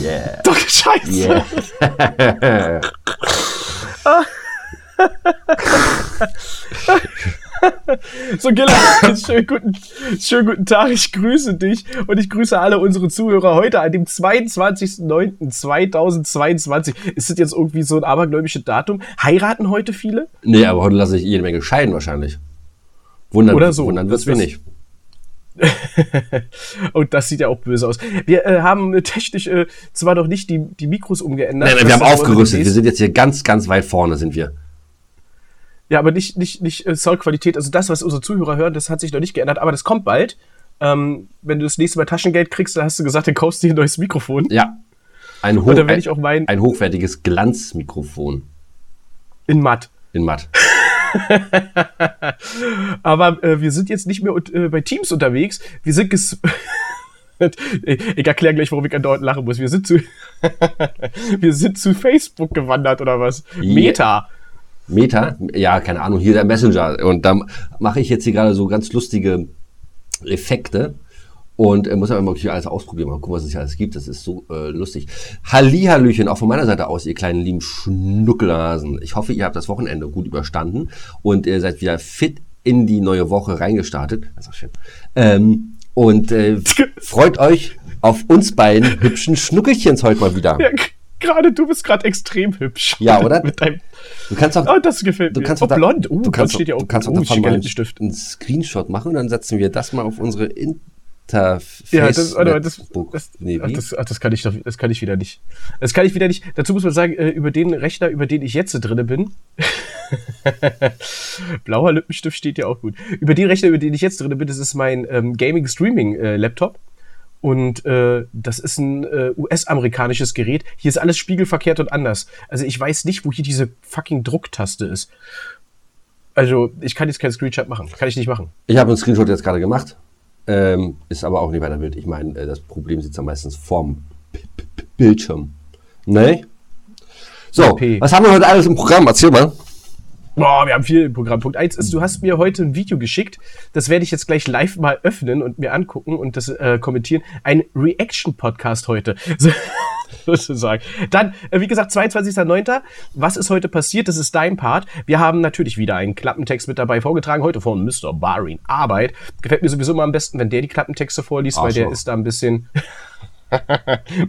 Yeah. Doch, scheiße. Yeah. So, Gilla, schönen guten Tag, ich grüße dich und ich grüße alle unsere Zuhörer heute an dem 22.09.2022. Ist das jetzt irgendwie so ein abergläubisches Datum? Heiraten heute viele? Nee, aber heute lasse ich jede Menge scheiden wahrscheinlich. Wundern, oder so. Wundern wird's wenig. Und das sieht ja auch böse aus. Wir haben technisch zwar noch nicht die Mikros umgeändert. Nein, wir haben aufgerüstet. Wir sind jetzt hier ganz, ganz weit vorne sind wir. Ja, aber nicht Soundqualität. Also das, was unsere Zuhörer hören, das hat sich noch nicht geändert. Aber das kommt bald. Wenn du das nächste Mal Taschengeld kriegst, dann hast du gesagt, dann kaufst du dir ein neues Mikrofon. Ja. Ein hochwertiges Glanzmikrofon. In matt. In matt. Aber wir sind jetzt nicht mehr bei Teams unterwegs. Wir sind ich erkläre gleich, warum ich andauernd lachen muss. Wir sind zu Facebook gewandert, oder was? Yeah. Meta? Ja, keine Ahnung. Hier der Messenger. Und da mache ich jetzt hier gerade so ganz lustige Effekte. Und muss aber wirklich alles ausprobieren. Mal gucken, was es hier alles gibt. Das ist so lustig. Hallihallöchen, auch von meiner Seite aus, ihr kleinen lieben Schnuckelhasen. Ich hoffe, ihr habt das Wochenende gut überstanden und ihr seid wieder fit in die neue Woche reingestartet. Das ist auch schön. Freut euch auf uns beiden hübschen Schnuckelchens heute mal wieder. Ja, du bist gerade extrem hübsch. Ja, oder? Mit deinem du kannst auch. Oh, das gefällt mir. Du kannst auch blond. Du kannst auch davon mal einen Screenshot machen und dann setzen wir das mal auf unsere das kann ich wieder nicht. Das kann ich wieder nicht. Dazu muss man sagen, über den Rechner, über den ich jetzt drinne bin, blauer Lippenstift steht ja auch gut. Über den Rechner, über den ich jetzt drinne bin, das ist mein Gaming-Streaming-Laptop. Und das ist ein US-amerikanisches Gerät. Hier ist alles spiegelverkehrt und anders. Also ich weiß nicht, wo hier diese fucking Drucktaste ist. Also ich kann jetzt keinen Screenshot machen. Kann ich nicht machen. Ich habe einen Screenshot jetzt gerade gemacht. Ist aber auch nicht weiter wild. Ich meine, das Problem sitzt ja meistens vorm Bildschirm. Ne? So, was haben wir heute alles im Programm? Erzähl mal. Boah, wir haben viel im Programm. Punkt 1 ist, du hast mir heute ein Video geschickt. Das werde ich jetzt gleich live mal öffnen und mir angucken und das kommentieren. Ein Reaction-Podcast heute. Sozusagen. Dann, wie gesagt, 22.09. Was ist heute passiert? Das ist dein Part. Wir haben natürlich wieder einen Klappentext mit dabei vorgetragen. Heute von Mr. Barin Arbeit. Gefällt mir sowieso immer am besten, wenn der die Klappentexte vorliest, weil der ist da ein bisschen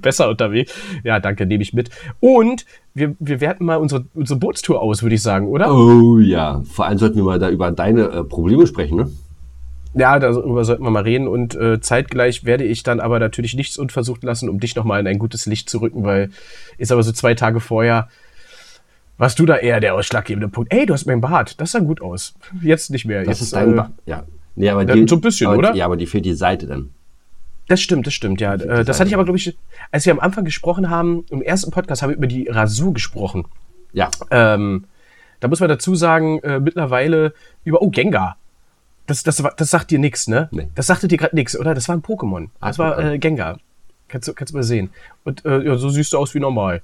besser unterwegs. Ja, danke, nehme ich mit. Und wir werten mal unsere Bootstour aus, würde ich sagen, oder? Oh ja, vor allem sollten wir mal da über deine Probleme sprechen, ne? Ja, darüber sollten wir mal reden und zeitgleich werde ich dann aber natürlich nichts unversucht lassen, um dich nochmal in ein gutes Licht zu rücken, weil ist aber so 2 Tage vorher, warst du da eher der ausschlaggebende Punkt. Ey, du hast meinen Bart, das sah gut aus. Jetzt nicht mehr. Das ist dein Bart, ja. Nee, aber so ein bisschen, oder? Ja, aber die fehlt die Seite dann. Das stimmt, ja. Das hatte ich aber, glaube ich, als wir am Anfang gesprochen haben, im ersten Podcast haben wir über die Rasur gesprochen. Ja. Da muss man dazu sagen, mittlerweile über, Gengar. Das sagt dir nichts, ne? Nee. Das sagte dir gerade nichts, oder? Das war ein Pokémon. Das war Gengar. Kannst du mal sehen. Und ja, so siehst du aus wie normal.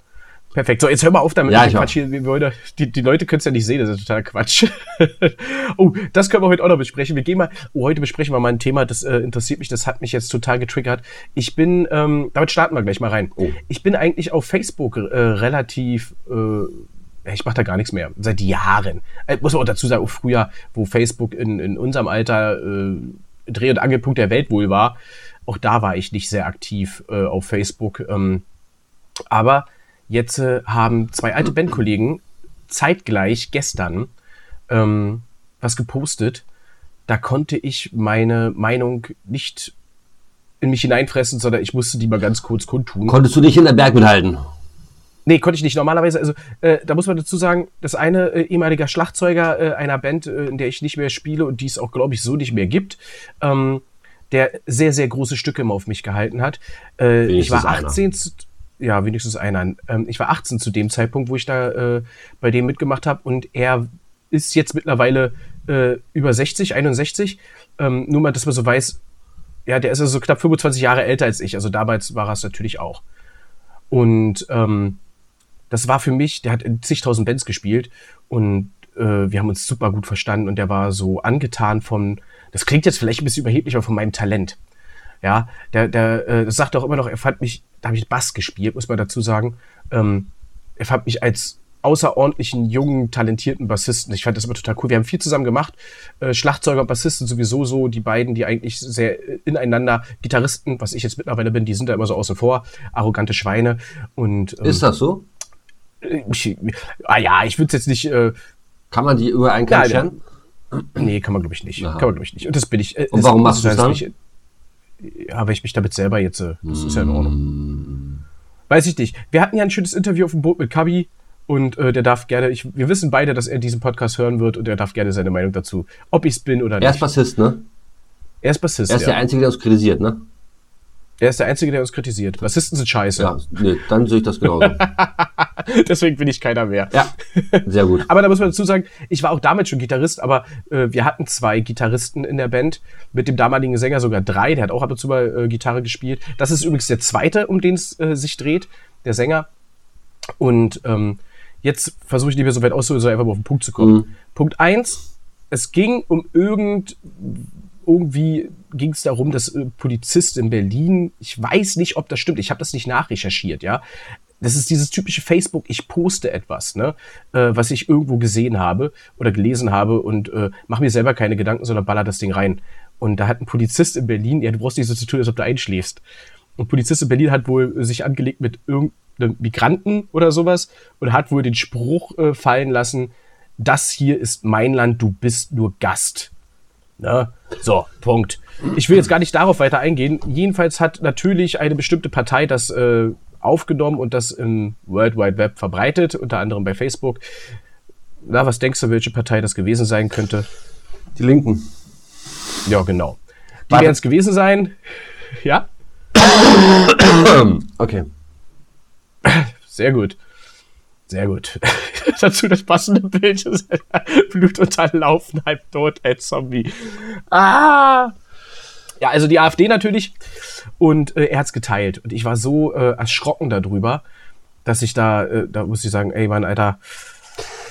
Perfekt. So, jetzt hör mal auf damit. Ja, Quatsch hier, die Leute können es ja nicht sehen, das ist totaler Quatsch. Oh, das können wir heute auch noch besprechen. Heute besprechen wir mal ein Thema, das interessiert mich, das hat mich jetzt total getriggert. Ich bin, damit starten wir gleich mal rein. Oh. Ich bin eigentlich auf Facebook relativ... ich mache da gar nichts mehr, seit Jahren. Muss man auch dazu sagen, auch früher, wo Facebook in unserem Alter Dreh- und Angelpunkt der Welt wohl war, auch da war ich nicht sehr aktiv auf Facebook. Aber jetzt haben 2 alte Bandkollegen zeitgleich gestern was gepostet. Da konnte ich meine Meinung nicht in mich hineinfressen, sondern ich musste die mal ganz kurz kundtun. Konntest du nicht in den Berg mithalten? Nee, konnte ich nicht. Normalerweise, also da muss man dazu sagen, das eine ehemaliger Schlagzeuger einer Band, in der ich nicht mehr spiele und die es auch, glaube ich, so nicht mehr gibt, der sehr, sehr große Stücke immer auf mich gehalten hat. Ich war 18, wenigstens einer. Ich war 18 zu dem Zeitpunkt, wo ich da bei dem mitgemacht habe und er ist jetzt mittlerweile über 60, 61. Nur mal, dass man so weiß, ja, der ist also so knapp 25 Jahre älter als ich. Also damals war er es natürlich auch. Und das war für mich, der hat in zigtausend Bands gespielt und wir haben uns super gut verstanden und der war so angetan das klingt jetzt vielleicht ein bisschen überheblich, aber von meinem Talent. Ja, der sagt auch immer noch, er fand mich, da habe ich Bass gespielt, muss man dazu sagen, er fand mich als außerordentlichen, jungen, talentierten Bassisten. Ich fand das immer total cool. Wir haben viel zusammen gemacht. Schlagzeuger und Bassisten sowieso so, die beiden, die eigentlich sehr ineinander, Gitarristen, was ich jetzt mittlerweile bin, die sind da immer so außen vor, arrogante Schweine. Und ist das so? Ich würde es jetzt nicht... kann man die übereinklatschen? Nee, kann man glaube ich nicht. Aha. Kann man glaube ich nicht. Und das bin ich... und warum machst du das dann? Weil ich mich damit selber jetzt... das ist ja in Ordnung. Weiß ich nicht. Wir hatten ja ein schönes Interview auf dem Boot mit Kabi. Und der darf gerne, wir wissen beide, dass er diesen Podcast hören wird und er darf gerne seine Meinung dazu, ob ich es bin oder nicht. Er ist Bassist, ne? Er ist Bassist, ja. Er ist der Einzige, der uns kritisiert, ne? Er ist der Einzige, der uns kritisiert. Bassisten sind scheiße. Ja, nee, dann sehe ich das genauso. Deswegen bin ich keiner mehr. Ja, sehr gut. Aber da muss man dazu sagen, ich war auch damals schon Gitarrist, aber wir hatten 2 Gitarristen in der Band, mit dem damaligen Sänger sogar 3, der hat auch ab und zu mal Gitarre gespielt. Das ist übrigens der zweite, um den es sich dreht, der Sänger. Und jetzt versuche ich nicht mehr so weit auszuholen, sondern einfach mal auf den Punkt zu kommen. Mhm. Punkt 1, es ging um irgendwie ging es darum, dass Polizist in Berlin, ich weiß nicht, ob das stimmt, ich habe das nicht nachrecherchiert, ja. Das ist dieses typische Facebook, ich poste etwas, ne, was ich irgendwo gesehen habe oder gelesen habe und mache mir selber keine Gedanken, sondern baller das Ding rein. Und da hat ein Polizist in Berlin, ja, du brauchst nicht so zu tun, als ob du einschläfst. Und Polizist in Berlin hat wohl sich angelegt mit irgendeinem Migranten oder sowas und hat wohl den Spruch fallen lassen, das hier ist mein Land, du bist nur Gast. Ne? So, Punkt. Ich will jetzt gar nicht darauf weiter eingehen. Jedenfalls hat natürlich eine bestimmte Partei das aufgenommen und das im World Wide Web verbreitet, unter anderem bei Facebook. Na, was denkst du, welche Partei das gewesen sein könnte? Die Linken. Ja, genau. Die werden es gewesen sein. Ja? Okay. Sehr gut. Sehr gut. Dazu das passende Bild. Blutunterlaufen, halbtot, als Zombie. Ah! Ja, also die AfD natürlich. Und er hat's geteilt. Und ich war so erschrocken darüber, dass ich da muss ich sagen, ey Mann, Alter.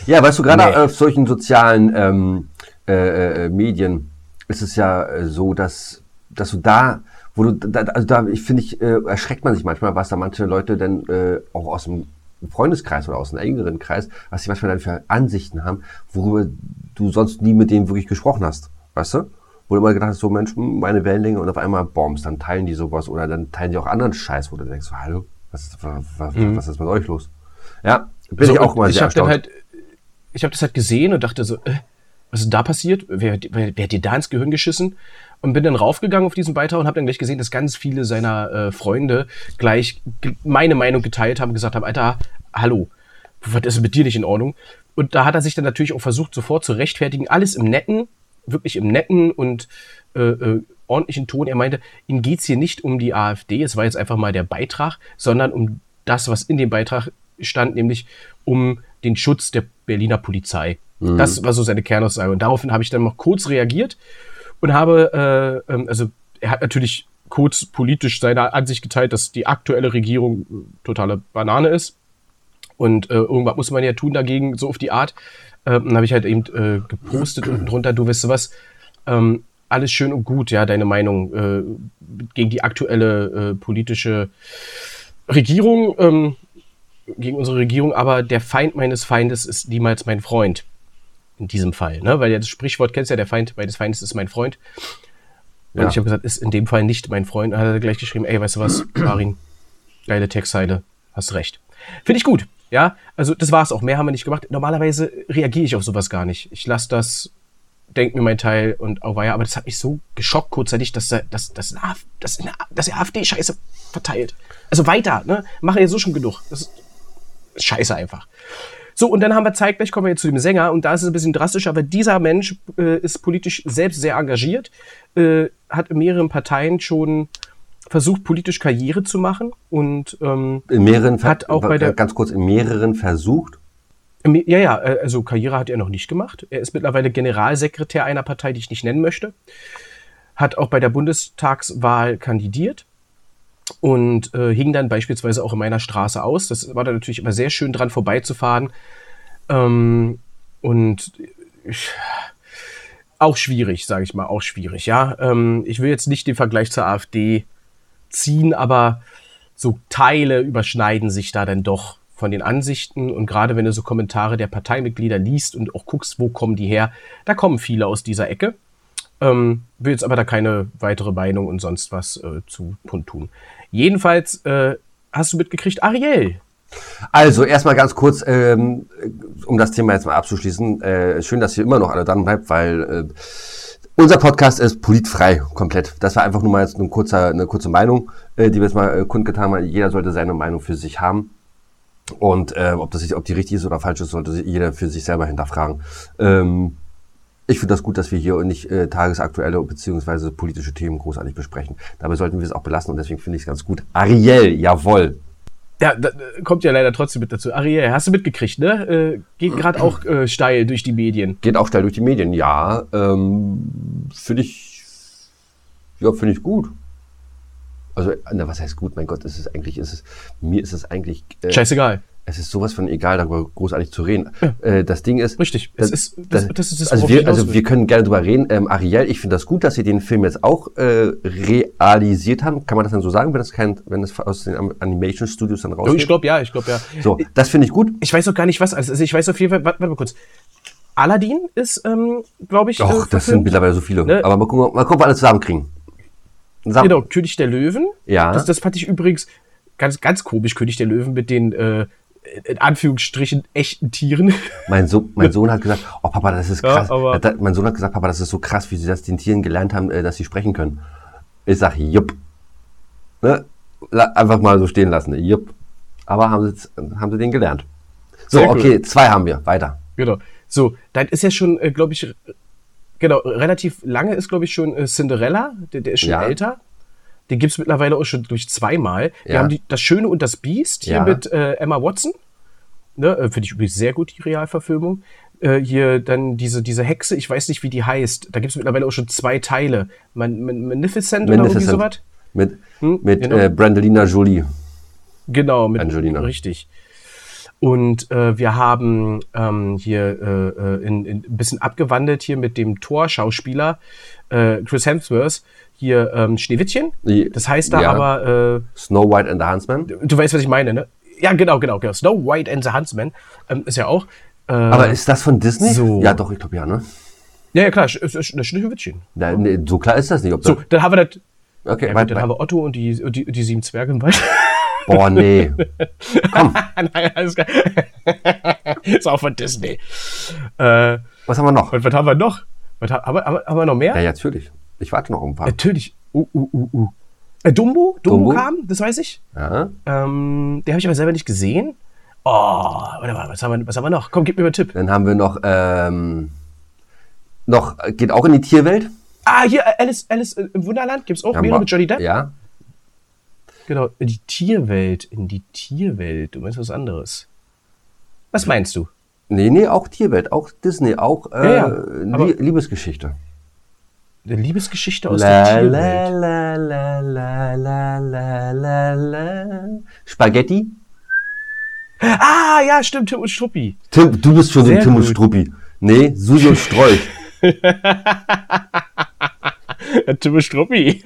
Ja, weißt du, gerade auf solchen sozialen Medien ist es ja so, dass du da... erschreckt man sich manchmal, was da manche Leute denn auch aus dem Freundeskreis oder aus einem engeren Kreis, was sie manchmal dann für Ansichten haben, worüber du sonst nie mit denen wirklich gesprochen hast, weißt du? Wo du immer gedacht hast, so Mensch, meine Wellenlänge und auf einmal Bombs, dann teilen die sowas oder dann teilen die auch anderen Scheiß, wo du denkst, so, hallo, was ist mit euch los? Ja, bin so, ich auch mal sehr erstaunt. Ich habe das halt gesehen und dachte so, was ist denn da passiert? Wer hat dir da ins Gehirn geschissen? Und bin dann raufgegangen auf diesen Beitrag und habe dann gleich gesehen, dass ganz viele seiner Freunde gleich meine Meinung geteilt haben, gesagt haben, Alter, hallo, was ist mit dir nicht in Ordnung? Und da hat er sich dann natürlich auch versucht, sofort zu rechtfertigen, alles im Netten, wirklich im Netten und ordentlichen Ton. Er meinte, ihm geht's hier nicht um die AfD, es war jetzt einfach mal der Beitrag, sondern um das, was in dem Beitrag stand, nämlich um den Schutz der Berliner Polizei. Mhm. Das war so seine Kernaussage. Und daraufhin habe ich dann noch kurz reagiert. Und habe, er hat natürlich kurz politisch seine Ansicht geteilt, dass die aktuelle Regierung totale Banane ist. Und irgendwas muss man ja tun dagegen, so auf die Art. Dann habe ich halt eben gepostet unten drunter, du weißt was, alles schön und gut, ja, deine Meinung gegen die aktuelle politische Regierung, gegen unsere Regierung, aber der Feind meines Feindes ist niemals mein Freund. In diesem Fall, ne? Weil ja das Sprichwort kennst ja, der Feind meines Feindes ist mein Freund. Und ja. Ich habe gesagt, ist in dem Fall nicht mein Freund. Und dann hat er gleich geschrieben, ey, weißt du was, Barin, geile Textzeile, hast recht. Finde ich gut, ja? Also das war's auch, mehr haben wir nicht gemacht. Normalerweise reagiere ich auf sowas gar nicht. Ich lasse das, denke mir mein Teil und auch weia. Aber das hat mich so geschockt kurzzeitig, dass er AfD-Scheiße verteilt. Also weiter, ne? Machen ja so schon genug. Das ist scheiße einfach. So, und dann haben wir zeitgleich, kommen wir jetzt zu dem Sänger, und da ist es ein bisschen drastischer, aber dieser Mensch ist politisch selbst sehr engagiert, hat in mehreren Parteien schon versucht, politisch Karriere zu machen und in mehreren versucht? Ja, also Karriere hat er noch nicht gemacht. Er ist mittlerweile Generalsekretär einer Partei, die ich nicht nennen möchte, hat auch bei der Bundestagswahl kandidiert. Und hing dann beispielsweise auch in meiner Straße aus. Das war dann natürlich immer sehr schön dran vorbeizufahren. Und Auch schwierig, sage ich mal, auch schwierig, ja. Ich will jetzt nicht den Vergleich zur AfD ziehen, aber so Teile überschneiden sich da dann doch von den Ansichten. Und gerade wenn du so Kommentare der Parteimitglieder liest und auch guckst, wo kommen die her, da kommen viele aus dieser Ecke. Will jetzt aber da keine weitere Meinung und sonst was zu kundtun. Jedenfalls hast du mitgekriegt, Arielle. Also, erstmal ganz kurz, um das Thema jetzt mal abzuschließen. Schön, dass ihr immer noch alle dran bleibt, weil unser Podcast ist politfrei, komplett. Das war einfach nur mal jetzt eine kurze Meinung, die wir jetzt mal kundgetan haben. Jeder sollte seine Meinung für sich haben. Und ob die richtig ist oder falsch ist, sollte jeder für sich selber hinterfragen. Ich finde das gut, dass wir hier nicht tagesaktuelle bzw. politische Themen großartig besprechen. Dabei sollten wir es auch belassen und deswegen finde ich es ganz gut. Arielle, jawohl. Ja, da kommt ja leider trotzdem mit dazu. Arielle, hast du mitgekriegt, ne? Geht gerade auch steil durch die Medien. Geht auch steil durch die Medien, ja. Finde ich gut. Also, na, was heißt gut? Mein Gott, mir ist es eigentlich... Scheißegal. Es ist sowas von egal, darüber großartig zu reden. Ja. Das Ding ist... Richtig, wir können gerne drüber reden. Arielle, ich finde das gut, dass sie den Film jetzt auch realisiert haben. Kann man das dann so sagen, wenn das aus den Animation Studios dann rausgeht? Ich glaube, ja. So, das finde ich gut. Ich weiß auch gar nicht, was. Also ich weiß auf jeden Fall... Warte mal kurz. Aladdin ist, glaube ich... Och, das sind mittlerweile so viele. Ne? Aber mal gucken, ob wir alle zusammenkriegen. Genau, König der Löwen. Ja. Das fand ich übrigens ganz, ganz komisch, König der Löwen mit den... in Anführungsstrichen echten Tieren. Mein Sohn hat gesagt, oh Papa, das ist krass. Ja, mein Sohn hat gesagt, Papa, das ist so krass, wie sie das den Tieren gelernt haben, dass sie sprechen können. Ich sag, jupp. Ne? Einfach mal so stehen lassen. Jupp. Aber haben sie den gelernt. So, sehr okay, gut. 2 haben wir. Weiter. Genau. So, dann ist ja schon, glaube ich, genau, relativ lange ist, glaube ich, schon Cinderella. Der ist schon älter. Den gibt's mittlerweile auch schon durch 2-mal. Wir haben das Schöne und das Biest hier mit Emma Watson. Ne, finde ich übrigens sehr gut, die Realverfilmung. Hier dann diese Hexe, ich weiß nicht, wie die heißt. Da gibt's mittlerweile auch schon 2 Teile. Magnificent oder irgendwie sowas. Mit Brandelina Jolie. Genau, mit Angelina. Richtig. Und wir haben hier ein bisschen abgewandelt hier mit dem Thor-Schauspieler Chris Hemsworth. Hier Schneewittchen, das heißt da aber... Snow White and the Huntsman. Du weißt, was ich meine, ne? Ja, genau. Snow White and the Huntsman ist ja auch... aber ist das von Disney? So. Ja, doch, ich glaube ja, ne? Ja, klar, Schneewittchen. Ja, nee, so klar ist das nicht. Ob so, dann haben wir das... Okay, ja, dann haben wir Otto und die 7 Zwerge im Wald. Boah, nee. Komm. Nein, alles klar. Ist auch von Disney. Was haben wir noch? Was haben wir noch? Haben wir noch mehr? Ja, natürlich. Ich warte noch ein paar. Natürlich. Dumbo kam, das weiß ich. Ja. Den habe ich aber selber nicht gesehen. Oh, warte mal, was haben wir noch? Komm, gib mir mal einen Tipp. Dann haben wir noch, geht auch in die Tierwelt. Ah, hier, Alice im Wunderland gibt es auch mehrere mit Johnny Depp. Ja. Genau, in die Tierwelt. Du meinst was anderes. Was meinst du? Nee, auch Tierwelt, auch Disney, auch Liebesgeschichte. Eine Liebesgeschichte aus der Tierwelt. La, la, la, la, la, la, la. Spaghetti? Ah, ja, stimmt, Tim und Struppi. Tim, du bist schon so ein Tim und Struppi. Nee, Susi und Strolch. Ja, Tim und Struppi.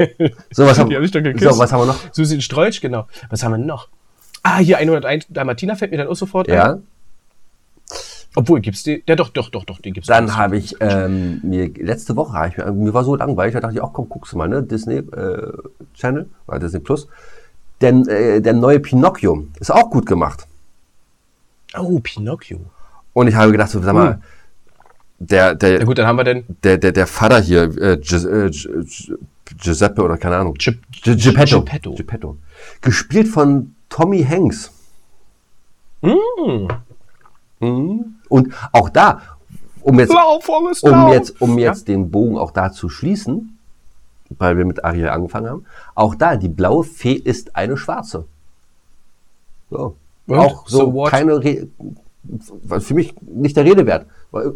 So, was haben wir noch? Susi und Strolch, genau. Was haben wir noch? Ah, hier 101 Dalmatiner fällt mir dann auch sofort ein. Obwohl, gibt's den? Ja, doch, den gibt's. Dann habe ich, letzte Woche war so langweilig, da dachte ich auch, komm, guckst du mal, ne, Disney Channel, oder Disney Plus, denn der neue Pinocchio ist auch gut gemacht. Oh, Pinocchio. Und ich habe gedacht, so, sag mal, der. Na gut, dann haben wir denn. Der Vater hier, Giuseppe oder keine Ahnung. Geppetto. Gespielt von Tommy Hanks. Und auch da, um jetzt den Bogen auch da zu schließen, weil wir mit Arielle angefangen haben, auch da, die blaue Fee ist eine schwarze. So. Und? Auch so keine für mich nicht der Rede wert.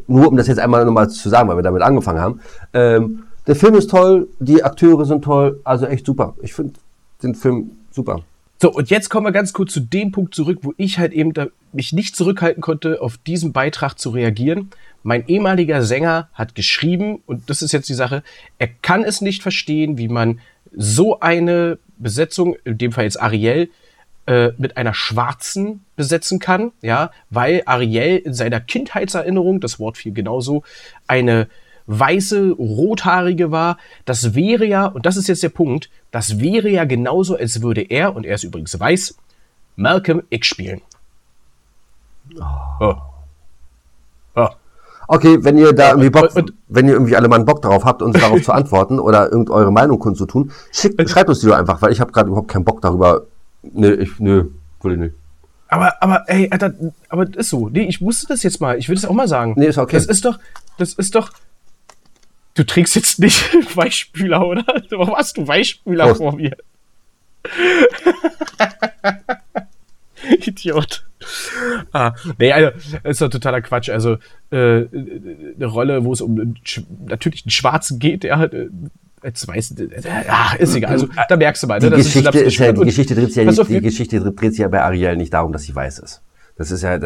Nur um das jetzt einmal nochmal zu sagen, weil wir damit angefangen haben. Der Film ist toll, die Akteure sind toll, also echt super. Ich finde den Film super. So, und jetzt kommen wir ganz kurz zu dem Punkt zurück, wo ich halt eben da mich nicht zurückhalten konnte, auf diesen Beitrag zu reagieren. Mein ehemaliger Sänger hat geschrieben, und das ist jetzt die Sache, er kann es nicht verstehen, wie man so eine Besetzung, in dem Fall jetzt Arielle, mit einer Schwarzen besetzen kann, ja, weil Arielle in seiner Kindheitserinnerung, das Wort fiel genauso, eine weiße, rothaarige war. Das wäre ja, und das ist jetzt der Punkt, das wäre ja genauso, als würde er, und er ist übrigens weiß, Malcolm X spielen. Oh. Oh. Okay, wenn ihr da irgendwie Bock, wenn ihr irgendwie alle mal einen Bock darauf habt, uns darauf zu antworten oder irgendeine eure Meinung kundzutun, schreibt uns die doch einfach, weil ich habe gerade überhaupt keinen Bock darüber. Nö, will ich nicht. Aber, ey, Alter, aber das ist so. Nee, ich wusste das jetzt mal. Ich würde es auch mal sagen. Nee, ist okay. Das ist doch, du trinkst jetzt nicht Weichspüler, oder? Warum hast du Weichspüler Prost. Vor mir? Idiot. Nee, also, das ist doch totaler Quatsch. Also, eine Rolle, wo es um natürlich einen Schwarzen geht, der halt, als weiß, ist egal. Also, da merkst du mal, die Geschichte dreht sich ja bei Arielle nicht darum, dass sie weiß ist. Das ist der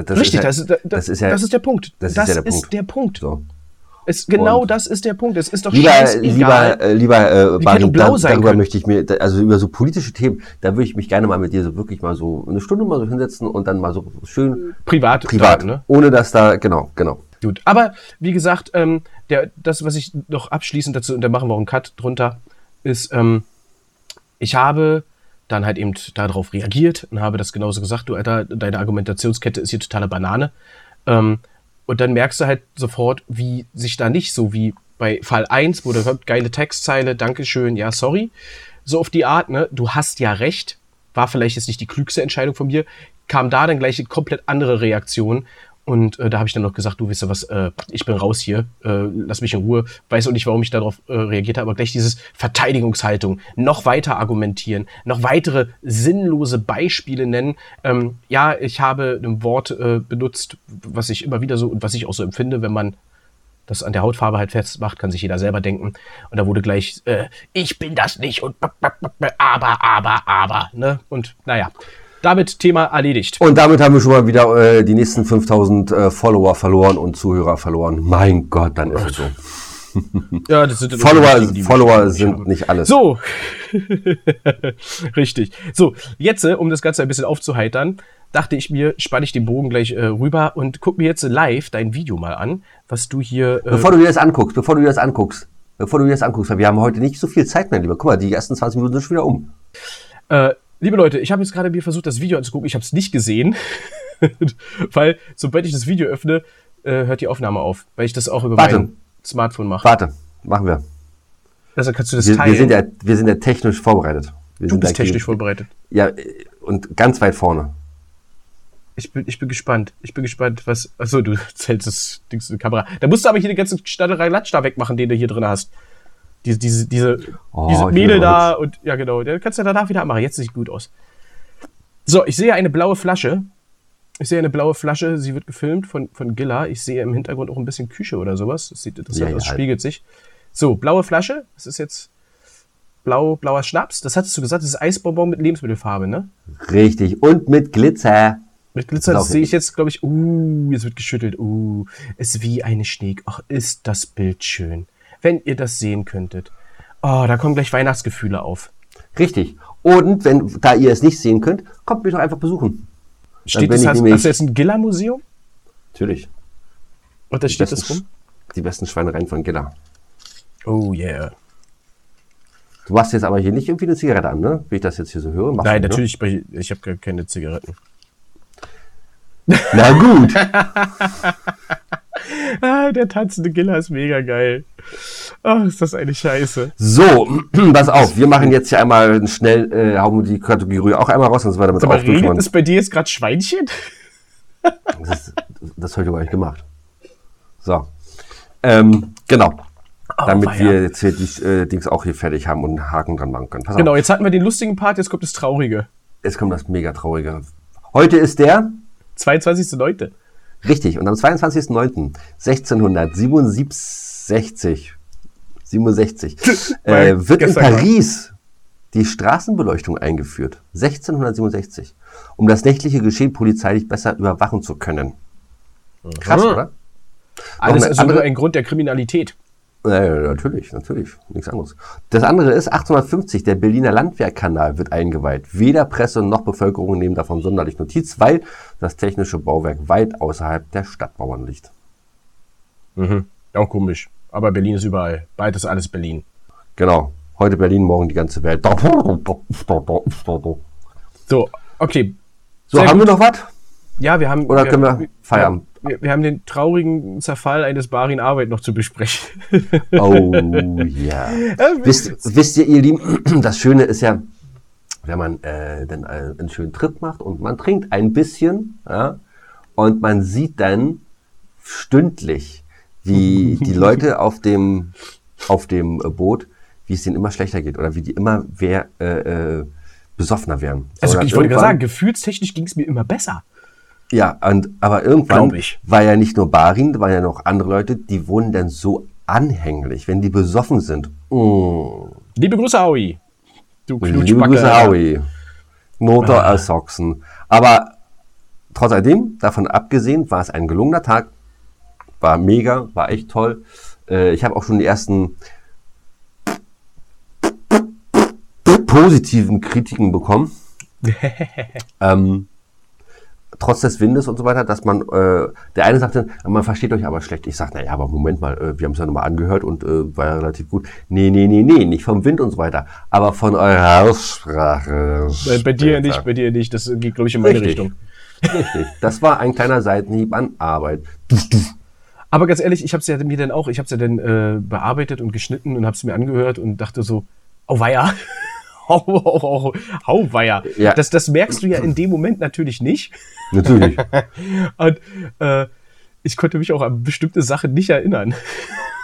Punkt. Das ist der Punkt. So. Das ist der Punkt. Es ist doch scheißegal. Lieber Barin, darüber möchte ich mir, also über so politische Themen, da würde ich mich gerne mal mit dir so wirklich mal so eine Stunde mal so hinsetzen und dann mal so schön privat, ne? Ohne dass da, genau. Gut, aber wie gesagt, das, was ich noch abschließend dazu, und da machen wir auch einen Cut drunter, ist, ich habe dann halt eben darauf reagiert und habe das genauso gesagt, du Alter, deine Argumentationskette ist hier totale Banane. Und dann merkst du halt sofort, wie sich da nicht so wie bei Fall 1, wo du hörst, geile Textzeile, Dankeschön, ja, sorry, so auf die Art, ne, du hast ja recht, war vielleicht jetzt nicht die klügste Entscheidung von mir, kam da dann gleich eine komplett andere Reaktion. Und da habe ich dann noch gesagt, du, weißt du was, ich bin raus hier, lass mich in Ruhe. Weiß auch nicht, warum ich darauf reagiert habe, aber gleich dieses Verteidigungshaltung, noch weiter argumentieren, noch weitere sinnlose Beispiele nennen. Ja, ich habe ein Wort benutzt, was ich immer wieder so und was ich auch so empfinde, wenn man das an der Hautfarbe halt festmacht, kann sich jeder selber denken. Und da wurde gleich, ich bin das nicht und aber, ne? Und naja. Damit Thema erledigt. Und damit haben wir schon mal wieder die nächsten 5000 Follower verloren und Zuhörer verloren. Mein Gott, dann ist es so. Ja, das sind Follower sind nicht alles. So. Richtig. So, jetzt, um das Ganze ein bisschen aufzuheitern, dachte ich mir, spanne ich den Bogen gleich rüber und guck mir jetzt live dein Video mal an, was du hier... Bevor du dir das anguckst, weil wir haben heute nicht so viel Zeit mehr, lieber. Guck mal, die ersten 20 Minuten sind schon wieder um. Liebe Leute, ich habe jetzt gerade mir versucht, das Video anzugucken. Ich habe es nicht gesehen, weil sobald ich das Video öffne, hört die Aufnahme auf, weil ich das auch über mein Smartphone mache. Warte, machen wir. Also kannst du das teilen. Wir sind ja technisch vorbereitet. Du bist technisch vorbereitet. Ja, und ganz weit vorne. Ich bin gespannt. Ich bin gespannt, was... Achso, du zählst das Ding in die Kamera. Da musst du aber hier die ganze Schnatterei-Latsch da wegmachen, den du hier drin hast. Diese Mädel da und ja genau, der kannst du ja danach wieder machen. Jetzt sieht gut aus. So, ich sehe eine blaue Flasche. Sie wird gefilmt von Gilla. Ich sehe im Hintergrund auch ein bisschen Küche oder sowas. Das sieht interessant aus, spiegelt sich. So, blaue Flasche. Das ist jetzt blauer Schnaps. Das hattest du gesagt, das ist Eisbonbon mit Lebensmittelfarbe, ne? Richtig. Und mit Glitzer. Mit Glitzer, das sehe ich jetzt, glaube ich. Jetzt wird geschüttelt. Ist wie eine Schneek. Ach, ist das Bild schön. Wenn ihr das sehen könntet. Oh, da kommen gleich Weihnachtsgefühle auf. Richtig. Und da ihr es nicht sehen könnt, kommt mich doch einfach besuchen. Hast du jetzt ein Gilla-Museum? Natürlich. Und da steht das rum? Die besten Schweinereien von Gilla. Oh yeah. Du machst jetzt aber hier nicht irgendwie eine Zigarette an, ne? Wie ich das jetzt hier so höre. Nein, natürlich. Ne? Ich habe gar keine Zigaretten. Na gut. Der tanzende Gilla ist mega geil. Oh, ist das eine Scheiße. So, pass auf, wir machen jetzt hier einmal schnell, hauen die Kategorie auch einmal raus, sonst war damit auch durch. Ist bei dir jetzt gerade Schweinchen? Das habe ich aber nicht gemacht. So, genau. Damit wir jetzt hier die Dings auch hier fertig haben und einen Haken dran machen können. Pass auf. Jetzt hatten wir den lustigen Part, jetzt kommt das Traurige. Jetzt kommt das mega Traurige. Heute ist der 22.09. Richtig, und am 22.09.1667 wird in Paris die Straßenbeleuchtung eingeführt, 1667, um das nächtliche Geschehen polizeilich besser überwachen zu können. Krass, oder? Alles ist also nur ein Grund der Kriminalität. Natürlich. Nichts anderes. Das andere ist, 1850, der Berliner Landwehrkanal wird eingeweiht. Weder Presse noch Bevölkerung nehmen davon sonderlich Notiz, weil das technische Bauwerk weit außerhalb der Stadtmauern liegt. Mhm. Auch komisch. Aber Berlin ist überall. Beides alles Berlin. Genau. Heute Berlin, morgen die ganze Welt. So, okay. So, haben wir noch was? Ja, wir haben... Oder können wir Feierabend? Wir haben den traurigen Zerfall eines Barin Arbeit noch zu besprechen. Oh, ja. Wisst ihr, ihr Lieben, das Schöne ist ja, wenn man dann einen schönen Trip macht und man trinkt ein bisschen, ja, und man sieht dann stündlich, wie die Leute auf dem Boot, wie es denen immer schlechter geht oder wie die immer besoffener werden. Also ich wollte gerade sagen, gefühlstechnisch ging es mir immer besser. Ja, aber irgendwann war ja nicht nur Barin, da waren ja noch andere Leute, die wurden dann so anhänglich, wenn die besoffen sind. Mm. Liebe Grüße, Howie. Du Liebe Grüße, Howie. Motor aus Sachsen. Aber trotz alledem, davon abgesehen, war es ein gelungener Tag. War mega, war echt toll. Ich habe auch schon die ersten positiven Kritiken bekommen. Trotz des Windes und so weiter, dass man, der eine sagte, man versteht euch aber schlecht. Ich sage, naja, aber Moment mal, wir haben es ja nochmal angehört und war ja relativ gut. Nee, nicht vom Wind und so weiter, aber von eurer Aussprache. Bei dir nicht, das geht, glaube ich, in meine Richtung. Richtig, das war ein kleiner Seitenhieb an Arbeit. Aber ganz ehrlich, ich habe es ja dann bearbeitet und geschnitten und habe es mir angehört und dachte so, oh weia. Hauweier. Ja. Das merkst du ja in dem Moment natürlich nicht. Natürlich. Und ich konnte mich auch an bestimmte Sachen nicht erinnern.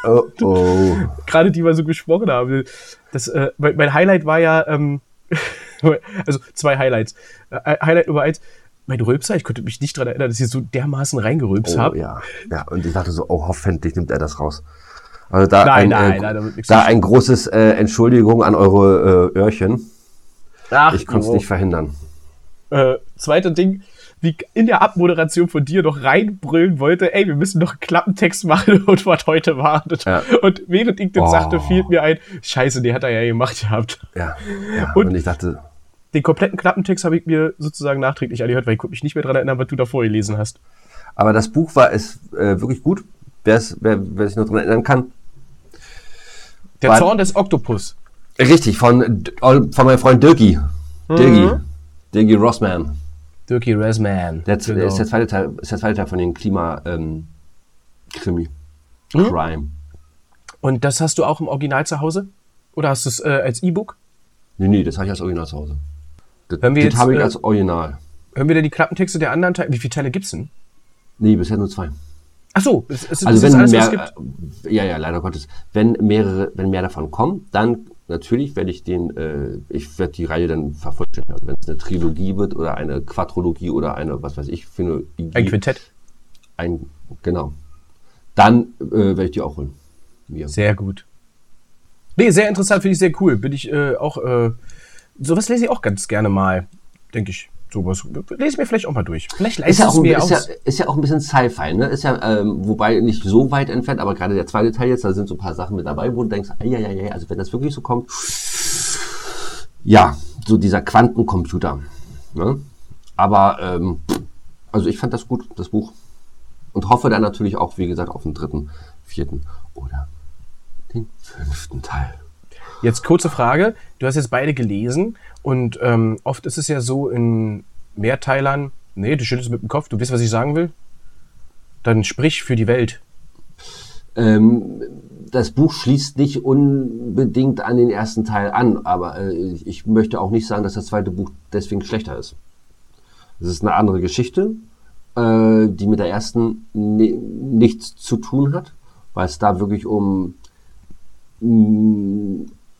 Oh. Gerade die wir so gesprochen haben. Das, mein Highlight war ja, also zwei Highlights. Highlight Nummer 1, mein Rülpser, ich konnte mich nicht daran erinnern, dass ich so dermaßen reingerülpst habe. Ja, und ich dachte so, hoffentlich nimmt er das raus. Also ein großes Entschuldigung an eure Öhrchen. Ich konnte es nicht verhindern. Zweiter Ding, wie in der Abmoderation von dir noch reinbrüllen wollte, wir müssen noch einen Klappentext machen und was heute war. Ja. Und während ich das sagte, fiel mir ein, scheiße, den hat er ja gemacht gehabt. Ja, und ich dachte... Den kompletten Klappentext habe ich mir sozusagen nachträglich angehört, weil ich konnte mich nicht mehr daran erinnern, was du da vorgelesen hast. Aber das Buch war wirklich gut. Wer sich noch daran erinnern kann. Der Zorn des Oktopus. Richtig, von meinem Freund Dirkie. Dirkie Rossmann. Dirkie Rossmann. Genau. Ist der zweite Teil von den Klima-Krimi. Crime. Und das hast du auch im Original zu Hause? Oder hast du es als E-Book? Nee, das habe ich als Original zu Hause. Das habe ich als Original. Hören wir denn die Klappentexte der anderen Teile? Wie viele Teile gibt's denn? Nee, bisher nur 2. Ach so, es gibt. Ja, leider Gottes. Wenn mehr davon kommt, dann natürlich werde ich ich werde die Reihe dann vervollständigen. Also wenn es eine Trilogie wird oder eine Quadrologie oder eine, was weiß ich, für eine IG, ein Quintett. Genau. Dann werde ich die auch holen. Ja. Sehr gut. Nee, sehr interessant, finde ich sehr cool. Bin ich auch, sowas lese ich auch ganz gerne mal, denke ich. Sowas lese ich mir vielleicht auch mal durch. Vielleicht leiste es mir aus. Ist ja auch ein bisschen Sci-Fi, ne? Ist ja, wobei nicht so weit entfernt, aber gerade der zweite Teil jetzt, da sind so ein paar Sachen mit dabei, wo du denkst, also wenn das wirklich so kommt, ja, so dieser Quantencomputer, ne? Aber, also ich fand das gut, das Buch. Und hoffe dann natürlich auch, wie gesagt, auf den 3., 4. oder den 5. Teil. Jetzt kurze Frage. Du hast jetzt beide gelesen und oft ist es ja so in Mehrteilern, du schüttelst mit dem Kopf, du weißt, was ich sagen will? Dann sprich für die Welt. Das Buch schließt nicht unbedingt an den ersten Teil an, aber ich möchte auch nicht sagen, dass das zweite Buch deswegen schlechter ist. Es ist eine andere Geschichte, die mit der ersten nichts zu tun hat, weil es da wirklich um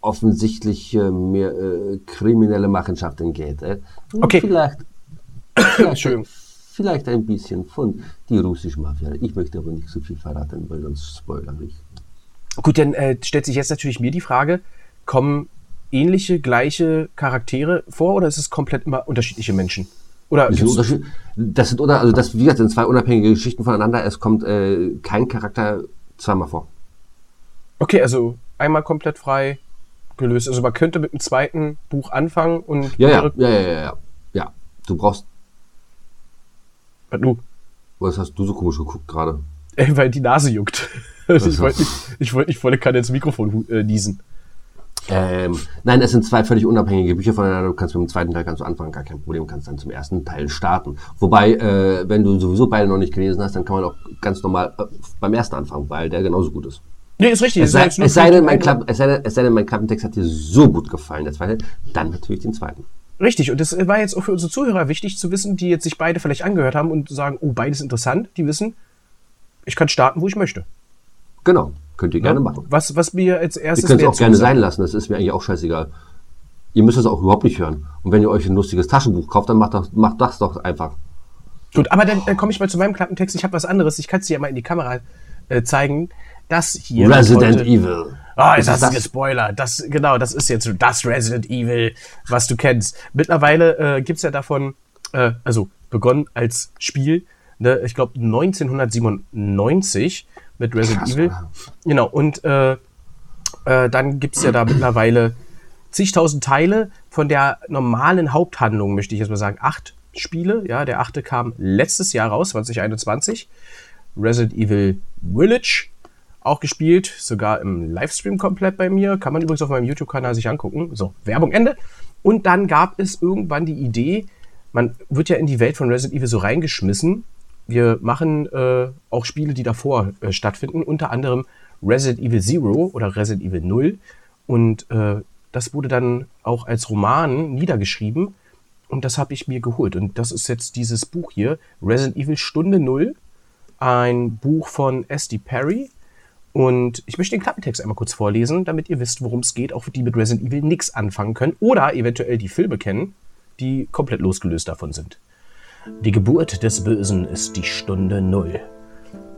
offensichtlich mehr kriminelle Machenschaften geht. Okay. Vielleicht ein bisschen von die russische Mafia. Ich möchte aber nicht so viel verraten, weil sonst spoilern ich. Gut, dann stellt sich jetzt natürlich mir die Frage, kommen ähnliche, gleiche Charaktere vor oder ist es komplett immer unterschiedliche Menschen? Oder das sind zwei unabhängige Geschichten voneinander. Es kommt kein Charakter zweimal vor. Okay, also einmal komplett frei gelöst. Also man könnte mit dem zweiten Buch anfangen und... Ja. Du brauchst... Was du? Was hast du so komisch geguckt gerade? Ey, weil die Nase juckt. Ich wollte nicht volle Kanne ins Mikrofon niesen. Nein, es sind zwei völlig unabhängige Bücher voneinander. Du kannst mit dem zweiten Teil anfangen, gar kein Problem. Du kannst dann zum ersten Teil starten. Wobei, wenn du sowieso beide noch nicht gelesen hast, dann kann man auch ganz normal beim ersten anfangen, weil der genauso gut ist. Nee, ist richtig. Es sei denn, mein Klappentext hat dir so gut gefallen, der zweite, dann natürlich den zweiten. Richtig, und das war jetzt auch für unsere Zuhörer wichtig zu wissen, die jetzt sich beide vielleicht angehört haben und sagen, oh, beides interessant, die wissen, ich kann starten, wo ich möchte. Genau, könnt ihr gerne machen. Was mir als erstes... Ihr könnt es auch gerne sein lassen, das ist mir eigentlich auch scheißegal. Ihr müsst es auch überhaupt nicht hören. Und wenn ihr euch ein lustiges Taschenbuch kauft, dann macht das doch einfach. Gut, aber dann komme ich mal zu meinem Klappentext. Ich habe was anderes, ich kann es dir ja mal in die Kamera zeigen. Das hier... Resident Evil. Ah, ist das ein Spoiler. Das ist jetzt das Resident Evil, was du kennst. Mittlerweile gibt es ja davon, begonnen als Spiel, ne, ich glaube 1997 mit Resident Evil. Mann. Genau, und dann gibt es ja da mittlerweile zigtausend Teile von der normalen Haupthandlung, möchte ich jetzt mal sagen. 8 Spiele, ja, der 8. kam letztes Jahr raus, 2021. Resident Evil Village. Auch gespielt, sogar im Livestream komplett bei mir. Kann man übrigens auf meinem YouTube-Kanal sich angucken. So, Werbung Ende. Und dann gab es irgendwann die Idee, man wird ja in die Welt von Resident Evil so reingeschmissen. Wir machen auch Spiele, die davor stattfinden. Unter anderem Resident Evil Zero oder Resident Evil 0. Und das wurde dann auch als Roman niedergeschrieben. Und das habe ich mir geholt. Und das ist jetzt dieses Buch hier, Resident Evil Stunde 0. Ein Buch von S. D. Perry. Und ich möchte den Klappentext einmal kurz vorlesen, damit ihr wisst, worum es geht, auch die mit Resident Evil nichts anfangen können oder eventuell die Filme kennen, die komplett losgelöst davon sind. Die Geburt des Bösen ist die Stunde Null.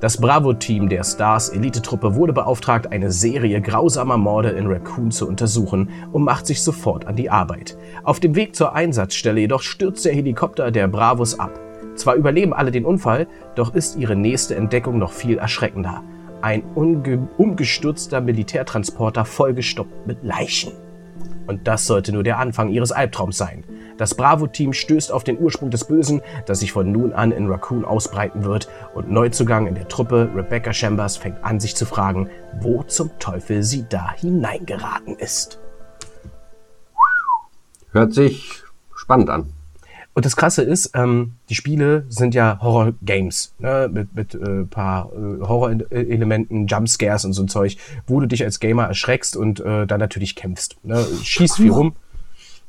Das Bravo-Team der Stars-Elite-Truppe wurde beauftragt, eine Serie grausamer Morde in Raccoon zu untersuchen und macht sich sofort an die Arbeit. Auf dem Weg zur Einsatzstelle jedoch stürzt der Helikopter der Bravos ab. Zwar überleben alle den Unfall, doch ist ihre nächste Entdeckung noch viel erschreckender. Ein umgestürzter Militärtransporter vollgestopft mit Leichen. Und das sollte nur der Anfang ihres Albtraums sein. Das Bravo-Team stößt auf den Ursprung des Bösen, das sich von nun an in Raccoon ausbreiten wird. Und Neuzugang in der Truppe, Rebecca Chambers, fängt an, sich zu fragen, wo zum Teufel sie da hineingeraten ist. Hört sich spannend an. Und das Krasse ist, die Spiele sind ja Horror-Games, ne? Mit paar Horror-Elementen, Jumpscares und so ein Zeug, wo du dich als Gamer erschreckst und dann natürlich kämpfst, ne? Schießt viel rum.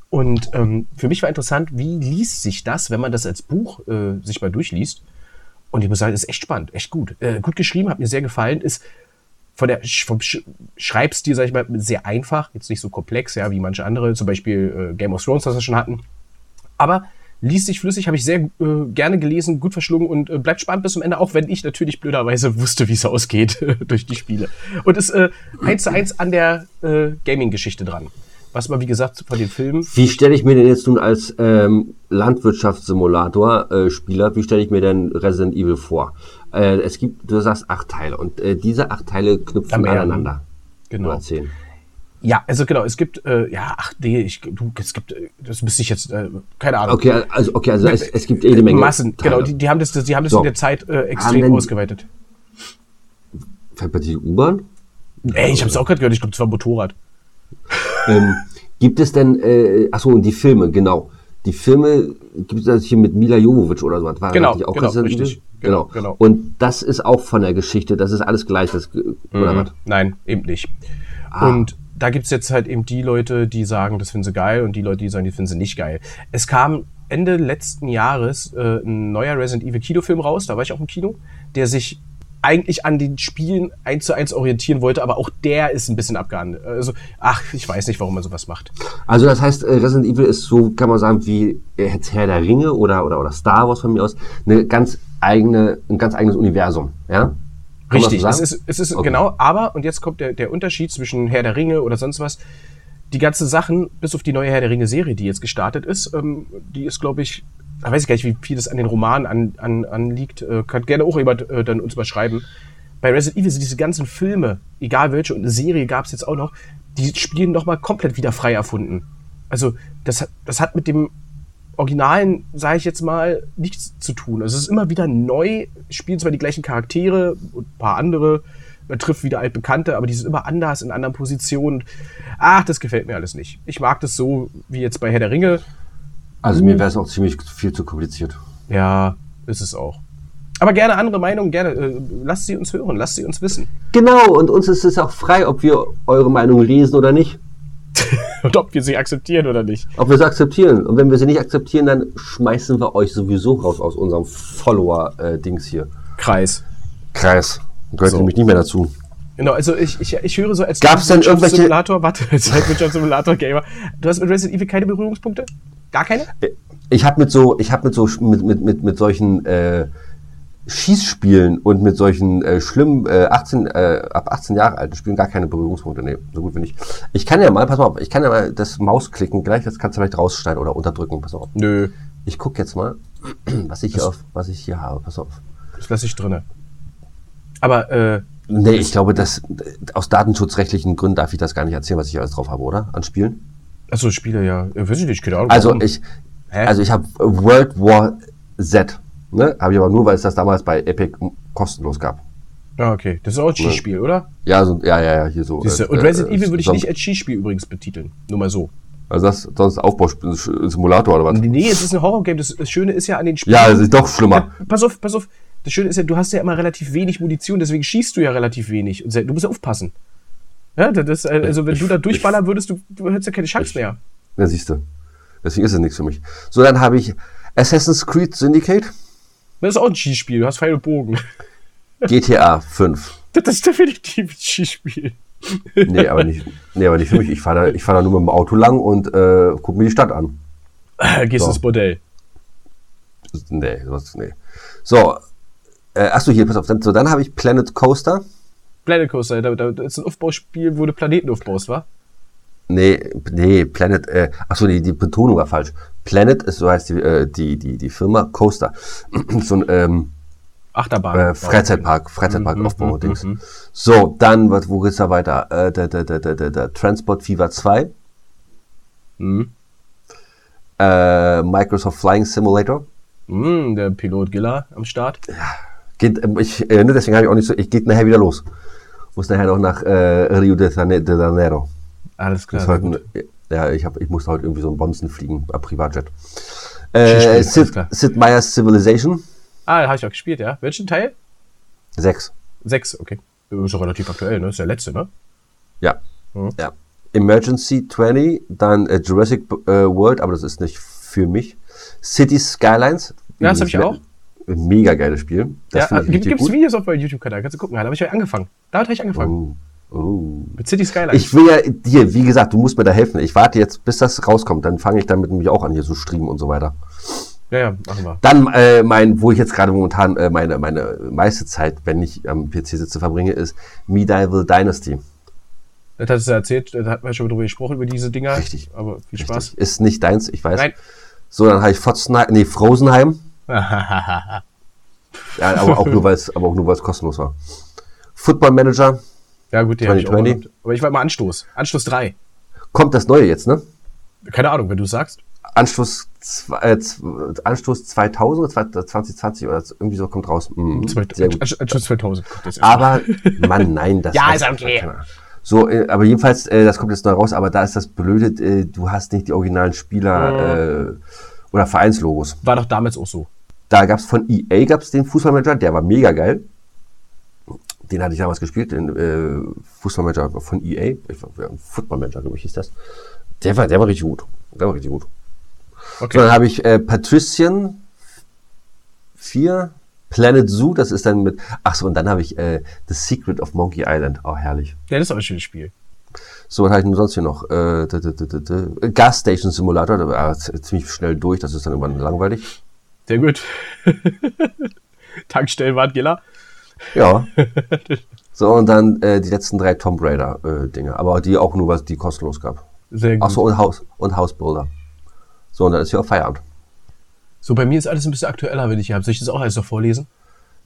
Und für mich war interessant, wie liest sich das, wenn man das als Buch sich mal durchliest. Und ich muss sagen, das ist echt spannend, echt gut. Gut geschrieben, hat mir sehr gefallen, ist von der Schreibstil, sag ich mal, sehr einfach, jetzt nicht so komplex, ja, wie manche andere, zum Beispiel Game of Thrones, das wir schon hatten. Aber liest sich flüssig, habe ich sehr gerne gelesen, gut verschlungen und bleibt spannend bis zum Ende, auch wenn ich natürlich blöderweise wusste, wie es ausgeht durch die Spiele. Und ist 1:1 an der Gaming-Geschichte dran. Was man, wie gesagt, von den Filmen... Wie stelle ich mir denn jetzt nun als Landwirtschaftssimulator-Spieler, wie stelle ich mir denn Resident Evil vor? Es gibt, du sagst, 8 Teile und diese 8 Teile knüpfen aneinander. Genau. Oder 10. Ja, also genau, es gibt, 8D, das müsste ich jetzt, keine Ahnung. Okay, also es gibt jede Menge. Massen, Teile. Genau, die haben das so in der Zeit extrem ausgeweitet. Fährt bei dir U-Bahn? Ey, ich hab's auch gerade gehört, ich glaube, das war Motorrad. Gibt es denn, und die Filme, genau. Die Filme gibt es also hier mit Mila Jovovich oder so. War genau, richtig, auch genau, richtig. Genau. Und das ist auch von der Geschichte, das ist alles gleich, oder was? Nein, eben nicht. Und da gibt's jetzt halt eben die Leute, die sagen, das finden sie geil und die Leute, die sagen, die finden sie nicht geil. Es kam Ende letzten Jahres ein neuer Resident Evil Kinofilm raus, da war ich auch im Kino, der sich eigentlich an den Spielen 1:1 orientieren wollte, aber auch der ist ein bisschen abgehandelt. Also, ich weiß nicht, warum man sowas macht. Also das heißt, Resident Evil ist so, kann man sagen, wie Herr der Ringe oder Star Wars von mir aus, ein ganz eigenes Universum, ja? Richtig, es ist okay. Genau, aber, und jetzt kommt der Unterschied zwischen Herr der Ringe oder sonst was, die ganzen Sachen, bis auf die neue Herr der Ringe-Serie, die jetzt gestartet ist, die ist, glaube ich, da weiß ich gar nicht, wie viel das an den Romanen anliegt, könnt gerne auch jemand dann uns mal schreiben. Bei Resident Evil sind diese ganzen Filme, egal welche, und eine Serie gab es jetzt auch noch, die spielen nochmal komplett wieder frei erfunden. Also das hat mit dem Originalen, sage ich jetzt mal, nichts zu tun. Also es ist immer wieder neu, spielen zwar die gleichen Charaktere und ein paar andere, man trifft wieder Altbekannte, aber die sind immer anders, in anderen Positionen. Ach, das gefällt mir alles nicht. Ich mag das so, wie jetzt bei Herr der Ringe. Also mir wäre es auch ziemlich viel zu kompliziert. Ja, ist es auch. Aber gerne andere Meinungen, gerne. Lasst sie uns hören, lasst sie uns wissen. Genau, und uns ist es auch frei, ob wir eure Meinung lesen oder nicht. Und ob wir sie akzeptieren oder nicht. Ob wir sie akzeptieren. Und wenn wir sie nicht akzeptieren, dann schmeißen wir euch sowieso raus aus unserem Follower-Dings hier. Kreis. Gehört so. Nämlich nicht mehr dazu. Genau, also ich höre so als Wirtschaftssimulator, Gamer. Du hast mit Resident Evil keine Berührungspunkte? Gar keine? Ich habe mit solchen Schießspielen und mit solchen schlimmen ab 18 Jahre alten Spielen gar keine Berührungspunkte. Nee, so gut wie nicht. Ich kann ja mal das Mausklicken gleich, das kannst du vielleicht rausschneiden oder unterdrücken, pass auf. Nö. Ich guck jetzt mal, was ich hier habe, pass auf. Das lasse ich drinne. Aber nee, ich glaube, dass aus datenschutzrechtlichen Gründen darf ich das gar nicht erzählen, was ich alles drauf habe, oder? An Spielen? Achso, Spiele, ja. Weiß ich nicht, keine Ahnung. Also ich habe World War Z. Ne? Habe ich aber nur, weil es das damals bei Epic kostenlos gab. Ah, okay. Das ist auch ein Schießspiel, oder? Ja, so, ja, hier so. Und Resident Evil würde ich nicht als Schießspiel übrigens betiteln. Nur mal so. Also das ist sonst Aufbausimulator oder was? Nee, es ist ein Horrorgame. Das Schöne ist ja an den Spielen... Ja, es ist doch schlimmer. Ja, pass auf. Das Schöne ist ja, du hast ja immer relativ wenig Munition, deswegen schießt du ja relativ wenig. Und du musst ja aufpassen. Ja, das, also wenn du da durchballern würdest, du hättest ja keine Chance mehr. Ja, siehst du. Deswegen ist es nichts für mich. So, dann habe ich Assassin's Creed Syndicate. Das ist auch ein Schießspiel, du hast Pfeil und Bogen. GTA 5. Das ist definitiv ein Schießspiel. Nee, aber nicht für mich. Ich fahr da nur mit dem Auto lang und guck mir die Stadt an. Gehst ins Bordell. Nee. So, achso, hier, pass auf. Dann habe ich Planet Coaster. Das ist ein Aufbauspiel, wo du Planeten aufbaust, wa? Nee, Planet, achso, die Betonung war falsch. Planet ist, so heißt die Firma, Coaster. So ein Achterbahn. Freizeitparkaufbau und Dings. So, dann, wo geht's da weiter? Transport Fever 2. Microsoft Flying Simulator. Der Pilot Gilla am Start. Ja. Deswegen habe ich auch nicht so. Ich gehe nachher wieder los. Muss nachher noch nach Rio de Janeiro. Alles klar. Ich musste heute irgendwie so einen Bonzen fliegen, Privatjet. Sid Meier's Civilization. Ah, da habe ich auch gespielt, ja. Welchen Teil? 6, okay. Ist ja relativ aktuell, ne? Ist der letzte, ne? Ja. Mhm. Ja. Emergency 20, dann Jurassic World, aber das ist nicht für mich. City Skylines. Ja, das habe ich auch. Mega geiles Spiel. Das ja, gibt's Videos auf meinem YouTube-Kanal, kannst du gucken. Da habe ich angefangen. Mit City Skylines. Ich will ja dir, wie gesagt, du musst mir da helfen. Ich warte jetzt, bis das rauskommt. Dann fange ich damit nämlich auch an, hier zu streamen und so weiter. Ja, machen wir. Dann, wo ich jetzt gerade momentan meine meiste Zeit, wenn ich am PC sitze, verbringe, ist Medieval Dynasty. Das hast du ja erzählt, da hatten wir schon drüber gesprochen, über diese Dinger. Richtig. Aber viel Spaß. Ist nicht deins, ich weiß. Nein. So, dann habe ich Frozenheim. Ja, aber auch nur, weil es kostenlos war. Football Manager. Ja, gut, die habe ich auch gemacht. Aber ich war immer Anstoß 3. Kommt das Neue jetzt, ne? Keine Ahnung, wenn du es sagst. Anstoß 2020 oder irgendwie so kommt raus. Anstoß 2000. Aber, Mann, nein. Das ja, ist okay. So, aber jedenfalls, das kommt jetzt neu raus, aber da ist das Blöde, du hast nicht die originalen Spieler oder Vereinslogos. War doch damals auch so. Da gab es von EA den Fußballmanager, der war mega geil. Den hatte ich damals gespielt, den Fußballmanager von EA. Ich war Footballmanager, glaube ich, hieß das. Der war richtig gut. Okay. So, dann habe ich Patrician 4, Planet Zoo, das ist dann mit... Achso, und dann habe ich The Secret of Monkey Island. Oh, herrlich. Ja, das ist auch ein schönes Spiel. So, was habe ich denn sonst hier noch? Gas Station Simulator, da war ziemlich schnell durch, das ist dann irgendwann langweilig. Sehr gut. Tankstellenwart, Gilla. Ja. So, und dann die letzten 3 Tomb Raider-Dinge. Aber die auch nur, was die kostenlos gab. Sehr gut. Achso, und Hausbilder. So, und dann ist hier auch Feierabend. So, bei mir ist alles ein bisschen aktueller, wenn ich hier habe. Soll ich das auch alles noch vorlesen?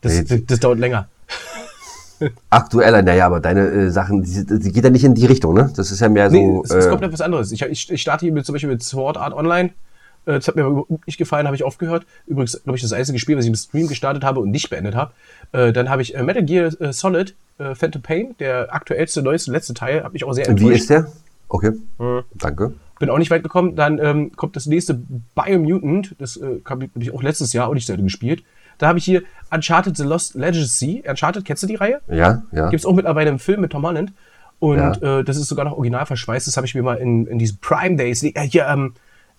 Das dauert länger. Aktueller, naja, aber deine Sachen, die geht ja nicht in die Richtung, ne? Das ist ja mehr so... Nee, es kommt etwas anderes. Ich starte hier zum Beispiel mit Sword Art Online. Das hat mir überhaupt nicht gefallen, habe ich aufgehört. Übrigens, glaube ich, das einzige Spiel, was ich im Stream gestartet habe und nicht beendet habe. Dann habe ich Metal Gear Solid Phantom Pain, der aktuellste, neueste, letzte Teil, habe ich auch sehr enttäuscht. Wie ist der? Okay, danke. Bin auch nicht weit gekommen. Dann kommt das nächste Biomutant. Das habe ich auch letztes Jahr auch nicht selten gespielt. Da habe ich hier Uncharted The Lost Legacy. Uncharted, kennst du die Reihe? Ja, ja. Gibt es auch mittlerweile einen Film mit Tom Holland. Und ja. Das ist sogar noch original verschweißt. Das habe ich mir mal in diesen Prime Days,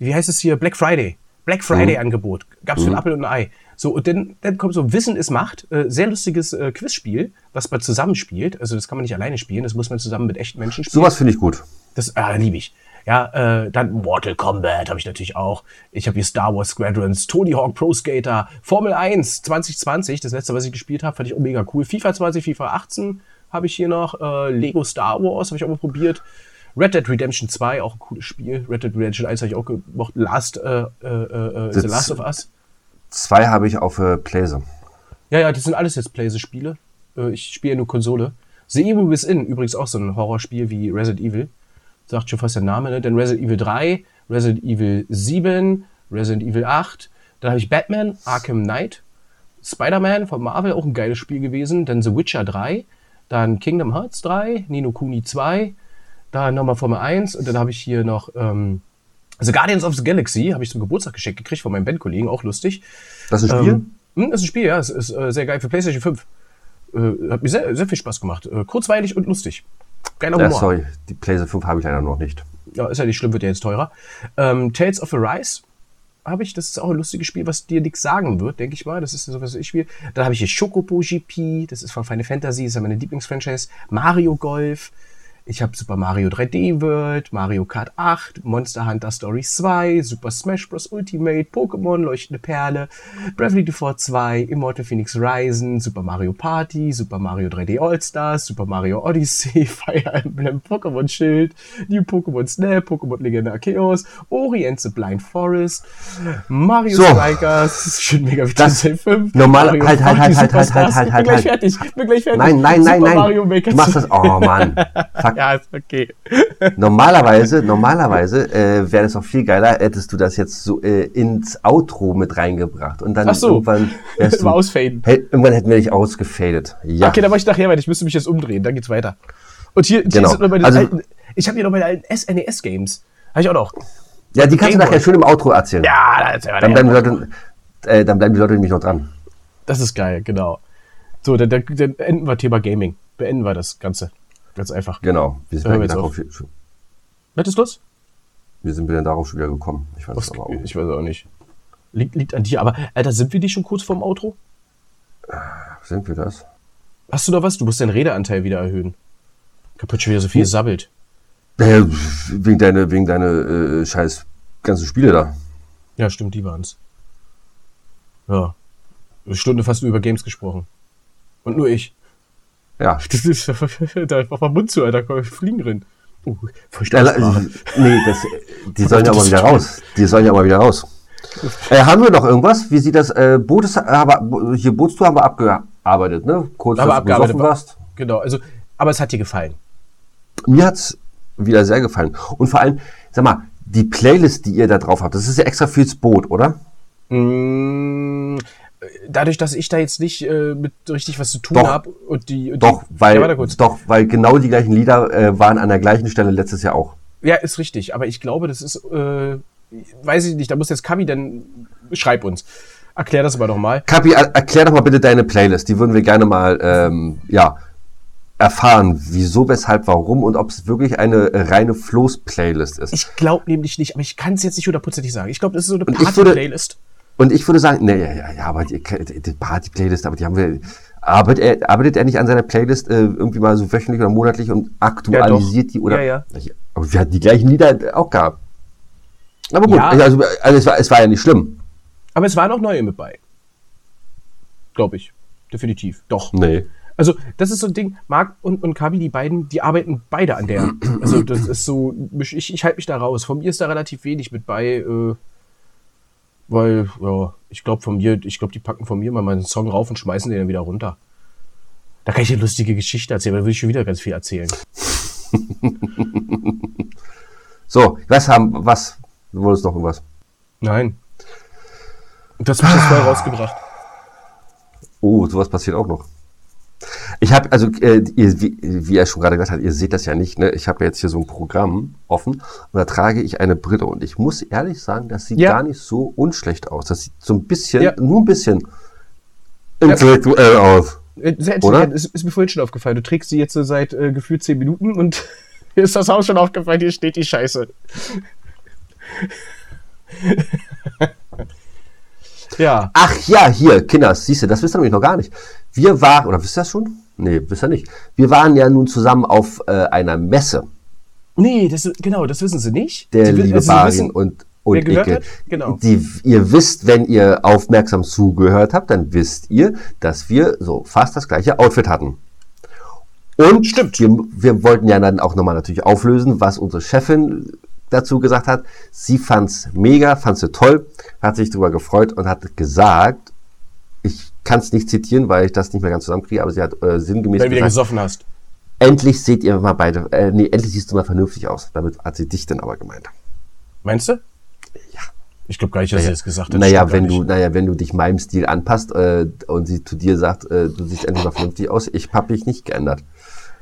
wie heißt es hier? Black Friday-Angebot. Gab's für einen Apfel und ein Ei. So, und dann kommt so Wissen ist Macht. Sehr lustiges Quizspiel, was man zusammenspielt. Also das kann man nicht alleine spielen, das muss man zusammen mit echten Menschen spielen. Sowas finde ich gut. Das liebe ich. Ja, dann Mortal Kombat habe ich natürlich auch. Ich habe hier Star Wars Squadrons, Tony Hawk Pro Skater, Formel 1 2020, das letzte, was ich gespielt habe, fand ich auch mega cool. FIFA 20, FIFA 18 habe ich hier noch. Lego Star Wars habe ich auch mal probiert. Red Dead Redemption 2, auch ein cooles Spiel. Red Dead Redemption 1 habe ich auch gemocht. The Last of Us. 2 habe ich auf Playse. Ja, das sind alles jetzt Playse-Spiele. Ich spiele ja nur Konsole. The Evil Within, übrigens auch so ein Horrorspiel wie Resident Evil. Sagt schon fast der Name, ne? Dann Resident Evil 3, Resident Evil 7, Resident Evil 8. Dann habe ich Batman, Arkham Knight, Spider-Man von Marvel, auch ein geiles Spiel gewesen. Dann The Witcher 3, dann Kingdom Hearts 3, Ni no Kuni 2, da nochmal Formel 1 und dann habe ich hier noch also Guardians of the Galaxy habe ich zum Geburtstag geschenkt gekriegt von meinem Bandkollegen, auch lustig. Das ist ein Spiel? Das ist ein Spiel, ja. Es ist sehr geil für PlayStation 5. Hat mir sehr, sehr viel Spaß gemacht. Kurzweilig und lustig. Geiler Humor. Ja, sorry, die PlayStation 5 habe ich leider noch nicht. Ja, ist ja nicht schlimm, wird ja jetzt teurer. Tales of Arise habe ich, das ist auch ein lustiges Spiel, was dir nichts sagen wird, denke ich mal. Das ist so, was ich spiele. Dann habe ich hier Chocobo GP, das ist von Final Fantasy, das ist ja meine Lieblingsfranchise. Mario Golf. Ich habe Super Mario 3D World, Mario Kart 8, Monster Hunter Story 2, Super Smash Bros. Ultimate, Pokémon, Leuchtende Perle, Bravely Default 2, Immortal Phoenix Rising, Super Mario Party, Super Mario 3D All-Stars, Super Mario Odyssey, Fire Emblem, Pokémon Schild, New Pokémon Snap, Pokémon Legende Arceus, Ori and the Blind Forest, Mario Strikers, schön mega Vital 5, Mario halt, bin gleich fertig. Nein. Mario Maker, du machst das, oh Mann. Ja, ist okay. Normalerweise wäre es auch viel geiler, hättest du das jetzt so ins Outro mit reingebracht. Und dann irgendwann wärst du... ausfaden. Irgendwann hätten wir dich ausgefadet. Ja. Okay, dann mach ich nachher weiter. Ich müsste mich jetzt umdrehen. Dann geht's weiter. Und hier sind noch meine alten... Ich habe hier noch meine alten SNES-Games. Habe ich auch noch. Ja, die kannst du nachher schön im Outro erzählen. Ja, das ist ja dann bleiben die Leute nämlich noch dran. Das ist geil, genau. So, dann enden wir Thema Gaming. Beenden wir das Ganze. Ganz einfach. Genau. Wir sind wieder darauf wieder gekommen. Ich weiß es aber auch nicht. Ich weiß auch nicht. Liegt an dir. Aber, Alter, sind wir nicht schon kurz vorm Outro? Sind wir das? Hast du da was? Du musst deinen Redeanteil wieder erhöhen. Kaputt, schon wieder so viel sabbelt. Wegen deine scheiß ganzen Spiele da. Ja, stimmt, die waren's. Ja. Eine Stunde fast über Games gesprochen. Und nur ich. Ja. Das ist einfach mal Mund zu, Alter, da fliegen drin. Die sollen ja mal wieder raus. Haben wir noch irgendwas? Wie sieht das? Bootstour haben wir abgearbeitet, ne? Kurz, dass du besoffen warst. Genau, also, aber es hat dir gefallen. Mir hat's wieder sehr gefallen. Und vor allem, sag mal, die Playlist, die ihr da drauf habt, das ist ja extra fürs Boot, oder? Dadurch, dass ich da jetzt nicht mit richtig was zu tun habe weil genau die gleichen Lieder waren an der gleichen Stelle letztes Jahr auch. Ja, ist richtig, aber ich glaube, das ist, weiß ich nicht, da muss jetzt Kabi, dann schreib uns. Erklär das aber doch mal. Kabi, erklär doch mal bitte deine Playlist, die würden wir gerne mal erfahren, wieso, weshalb, warum und ob es wirklich eine reine Floß-Playlist ist. Ich glaube nämlich nicht, aber ich kann es jetzt nicht hundertprozentig sagen. Ich glaube, das ist so eine Party-Playlist. Und ich würde sagen, aber die Party-Playlist, aber die haben wir. Arbeitet er nicht an seiner Playlist irgendwie mal so wöchentlich oder monatlich und aktualisiert die? Oder? Ja. Aber wir hatten die gleichen Lieder auch gehabt. Aber gut, ja. Also es war ja nicht schlimm. Aber es waren auch neue mit bei. Glaube ich. Definitiv. Doch. Nee. Also das ist so ein Ding, Marc und Kabi, die beiden, die arbeiten beide an der. Also das ist so, ich halte mich da raus. Von mir ist da relativ wenig mit bei, weil, ja, ich glaube, die packen von mir mal meinen Song rauf und schmeißen den dann wieder runter. Da kann ich eine lustige Geschichte erzählen, da würde ich schon wieder ganz viel erzählen. So, du wolltest noch irgendwas? Nein. Das habe ich jetzt mal rausgebracht. Oh, sowas passiert auch noch. Ich habe, also, wie er schon gerade gesagt hat, ihr seht das ja nicht, ne? Ich habe ja jetzt hier so ein Programm offen und da trage ich eine Brille und ich muss ehrlich sagen, das sieht gar nicht so unschlecht aus. Das sieht so ein bisschen, nur ein bisschen intellektuell aus. Sehr interessant, ist mir vorhin schon aufgefallen. Du trägst sie jetzt so seit gefühlt 10 Minuten und hier ist das Haus schon aufgefallen, hier steht die Scheiße. Ja. Ach ja, hier, Kinder, siehst du, das wisst ihr nämlich noch gar nicht. Wir waren, oder wisst ihr das schon? Nee, wisst ihr nicht. Wir waren ja nun zusammen auf einer Messe. Nee, das wissen sie nicht. Der liebe Barin und Icke. Genau. Ihr wisst, wenn ihr aufmerksam zugehört habt, dann wisst ihr, dass wir so fast das gleiche Outfit hatten. Und stimmt. Wir wollten ja dann auch nochmal natürlich auflösen, was unsere Chefin dazu gesagt hat, sie fand's mega, fand's toll, hat sich drüber gefreut und hat gesagt, ich kann's nicht zitieren, weil ich das nicht mehr ganz zusammenkriege, aber sie hat sinngemäß gesagt, wenn du wieder gesoffen hast. Endlich seht ihr mal beide, endlich siehst du mal vernünftig aus. Damit hat sie dich dann aber gemeint. Meinst du? Ja. Ich glaube gar nicht, dass sie es gesagt hat. Wenn du dich meinem Stil anpasst und sie zu dir sagt, du siehst endlich mal vernünftig aus, ich hab mich nicht geändert.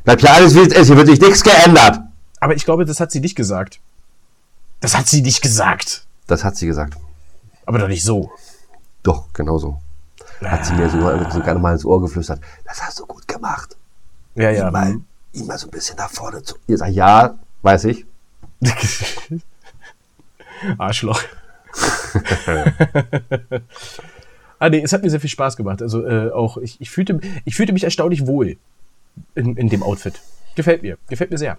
Bleib ja alles wie es ist, hier wird sich nichts geändert. Aber ich glaube, das hat sie nicht gesagt. Das hat sie nicht gesagt. Das hat sie gesagt. Aber doch nicht so. Doch, genau so. Hat sie mir sogar mal ins Ohr geflüstert. Das hast du gut gemacht. Ja. Immer so ein bisschen nach vorne zu. Ihr sagt, ja, weiß ich. Arschloch. Nee, es hat mir sehr viel Spaß gemacht. Also auch ich fühlte mich erstaunlich wohl in dem Outfit. Gefällt mir sehr.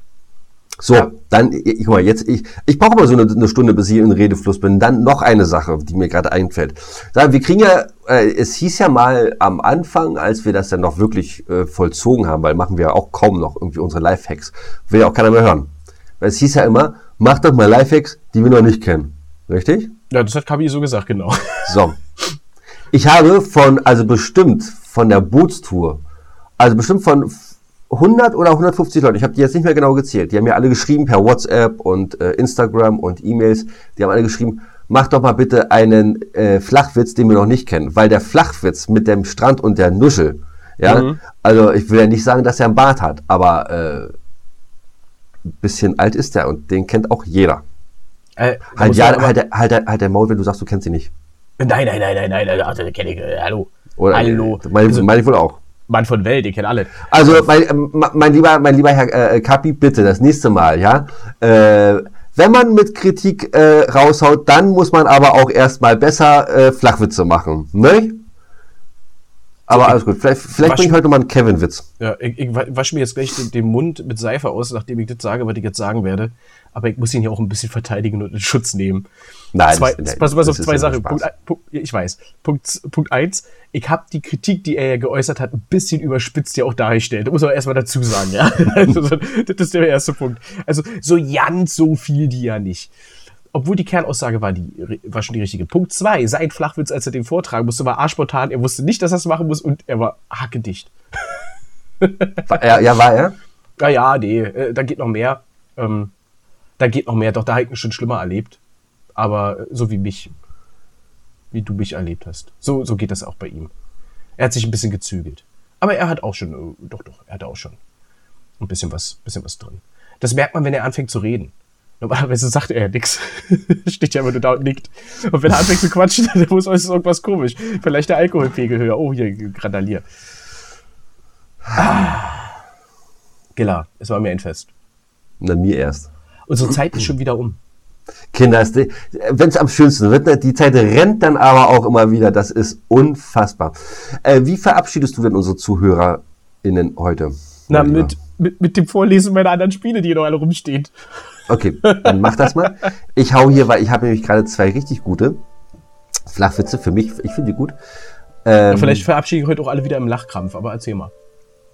So, dann, guck mal, jetzt, ich brauche mal so eine Stunde, bis ich in Redefluss bin. Dann noch eine Sache, die mir gerade einfällt. Wir kriegen ja, es hieß ja mal am Anfang, als wir das dann noch wirklich vollzogen haben, weil machen wir ja auch kaum noch irgendwie unsere Lifehacks. Will ja auch keiner mehr hören. Weil es hieß ja immer, macht doch mal Lifehacks, die wir noch nicht kennen. Richtig? Ja, das hat Kabi so gesagt, genau. So. Ich habe bestimmt von 100 oder 150 Leute, ich habe die jetzt nicht mehr genau gezählt, die haben mir alle geschrieben per WhatsApp und Instagram und E-Mails, die haben alle geschrieben, mach doch mal bitte einen Flachwitz, den wir noch nicht kennen, weil der Flachwitz mit dem Strand und der Nuschel, ja, also ich will ja nicht sagen, dass er einen Bart hat, aber ein bisschen alt ist der und den kennt auch jeder. Halt der Maul, wenn du sagst, du kennst ihn nicht. Nein, den kenne ich, hallo. Meine ich wohl auch. Mann von Welt, ich kenne alle. Also, mein lieber Herr Kapi, bitte, das nächste Mal, ja. Wenn man mit Kritik raushaut, dann muss man aber auch erstmal besser Flachwitze machen, ne? Aber alles gut, vielleicht bringe ich heute mal einen Kevin-Witz. Ja, ich wasche mir jetzt gleich den Mund mit Seife aus, nachdem ich das sage, was ich jetzt sagen werde. Aber ich muss ihn ja auch ein bisschen verteidigen und in Schutz nehmen. Nein, pass auf zwei Sachen. Punkt 1, ich habe die Kritik, die er ja geäußert hat, ein bisschen überspitzt ja auch dargestellt. Da muss man erstmal dazu sagen, ja. Also, das ist der erste Punkt. Also so ganz so viel die ja nicht. Obwohl die Kernaussage war schon die richtige. Punkt 2, sein Flachwitz, als er den vortragen musste, war arschspontan. Er wusste nicht, dass er es machen muss und er war hackedicht. War er? Ja, nee, da geht noch mehr. Doch da hat man schon schlimmer erlebt. Aber so wie du mich erlebt hast. So geht das auch bei ihm. Er hat sich ein bisschen gezügelt. Aber er hat auch schon, er hat auch schon ein bisschen was drin. Das merkt man, wenn er anfängt zu reden. Normalerweise sagt er ja nichts. Steht ja immer nur da und nickt. Und wenn er anfängt zu quatschen, dann muss alles irgendwas komisch. Vielleicht der Alkoholpegel höher. Oh, hier, Grandalier. Gilla, es war mir ein Fest. Na, mir erst. Unsere Zeit ist schon wieder um. Kinder, wenn es am schönsten wird, die Zeit rennt dann aber auch immer wieder. Das ist unfassbar. Wie verabschiedest du denn unsere ZuhörerInnen heute? Na, mit dem Vorlesen meiner anderen Spiele, die hier noch alle rumstehen. Okay, dann mach das mal. Ich hau hier, weil ich habe nämlich gerade 2 richtig gute Flachwitze für mich. Ich finde die gut. Vielleicht verabschiede ich heute auch alle wieder im Lachkrampf, aber erzähl mal.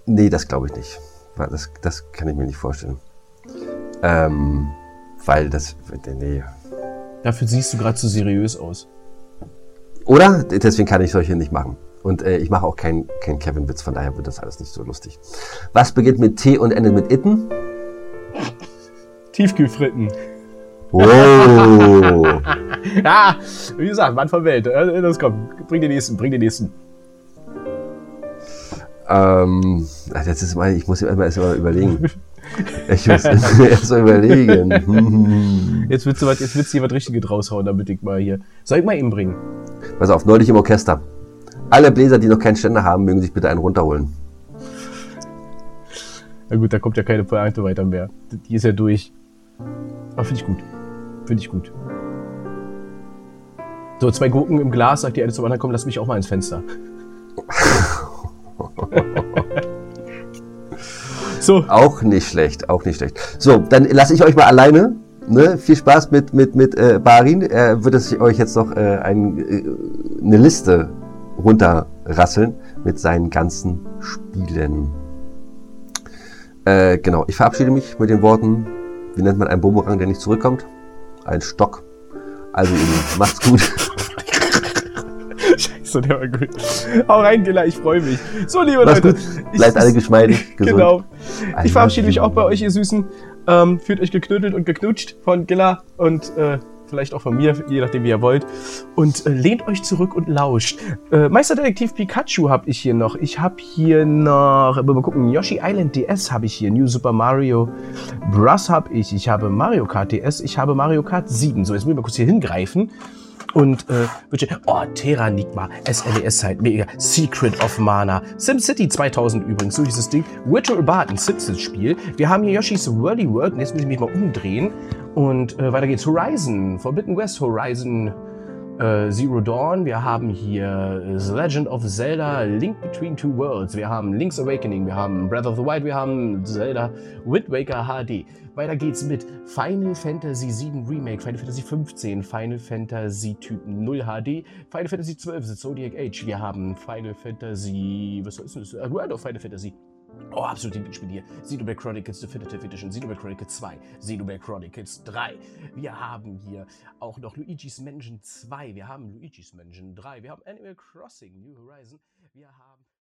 Nee, das glaube ich nicht. Das kann ich mir nicht vorstellen. Weil das... Nee. Dafür siehst du gerade zu seriös aus. Oder? Deswegen kann ich solche nicht machen. Und ich mache auch keinen Kevin-Witz, von daher wird das alles nicht so lustig. Was beginnt mit T und endet mit Itten? Tiefkühlfritten. Wow. Ja, wie gesagt, Mann von Welt. Das kommt. Bring den nächsten. Das ist mal, ich muss erstmal überlegen. Ich muss erstmal überlegen. Jetzt willst du hier was Richtiges raushauen, damit ich mal hier. Soll ich mal eben bringen? Pass auf, neulich im Orchester. Alle Bläser, die noch keinen Ständer haben, mögen sich bitte einen runterholen. Na gut, da kommt ja keine Pointe weiter mehr. Die ist ja durch. Aber finde ich gut. So, 2 Gurken im Glas, sagt die eine zum anderen, komm, lass mich auch mal ins Fenster. So. Auch nicht schlecht. So, dann lasse ich euch mal alleine. Ne? Viel Spaß mit Barin. Er wird es euch jetzt noch eine Liste runterrasseln mit seinen ganzen Spielen. Genau, ich verabschiede mich mit den Worten, wie nennt man einen Bumerang, der nicht zurückkommt? Ein Stock. Also, macht's gut. Scheiße, der war gut. Hau rein, Gilla, ich freue mich. So, liebe Leute. Gut. Bleibt alle geschmeidig, gesund. Genau. Ich verabschiede mich auch bei euch, ihr Süßen. Fühlt euch geknüttelt und geknutscht von Gilla und vielleicht auch von mir, je nachdem wie ihr wollt. Und lehnt euch zurück und lauscht. Meisterdetektiv Pikachu habe ich hier noch. Ich habe hier noch, mal gucken, Yoshi Island DS habe ich hier. New Super Mario Bros. Habe ich. Ich habe Mario Kart DS. Ich habe Mario Kart 7. So, jetzt muss ich mal kurz hier hingreifen. Und, Terranigma, SNES-Zeit, mega, Secret of Mana, SimCity 2000 übrigens, so dieses Ding, Virtual Bart, ein Simpsons-Spiel, wir haben hier Yoshi's Worldy World, jetzt muss ich mich mal umdrehen, und weiter geht's, Horizon, Forbidden West, Horizon Zero Dawn, wir haben hier The Legend of Zelda, Link Between Two Worlds, wir haben Link's Awakening, wir haben Breath of the Wild, wir haben Zelda Wind Waker HD. Weiter geht's mit Final Fantasy 7 Remake, Final Fantasy 15, Final Fantasy Typ 0 HD, Final Fantasy 12, The Zodiac Age, wir haben Final Fantasy, was ist das? World of Final Fantasy. Oh, absolut Lieblingsspiel hier. Xenoblade Chronicles Definitive Edition, Xenoblade Chronicles 2, Xenoblade Chronicles 3. Wir haben hier auch noch Luigi's Mansion 2, wir haben Luigi's Mansion 3, wir haben Animal Crossing New Horizon, wir haben...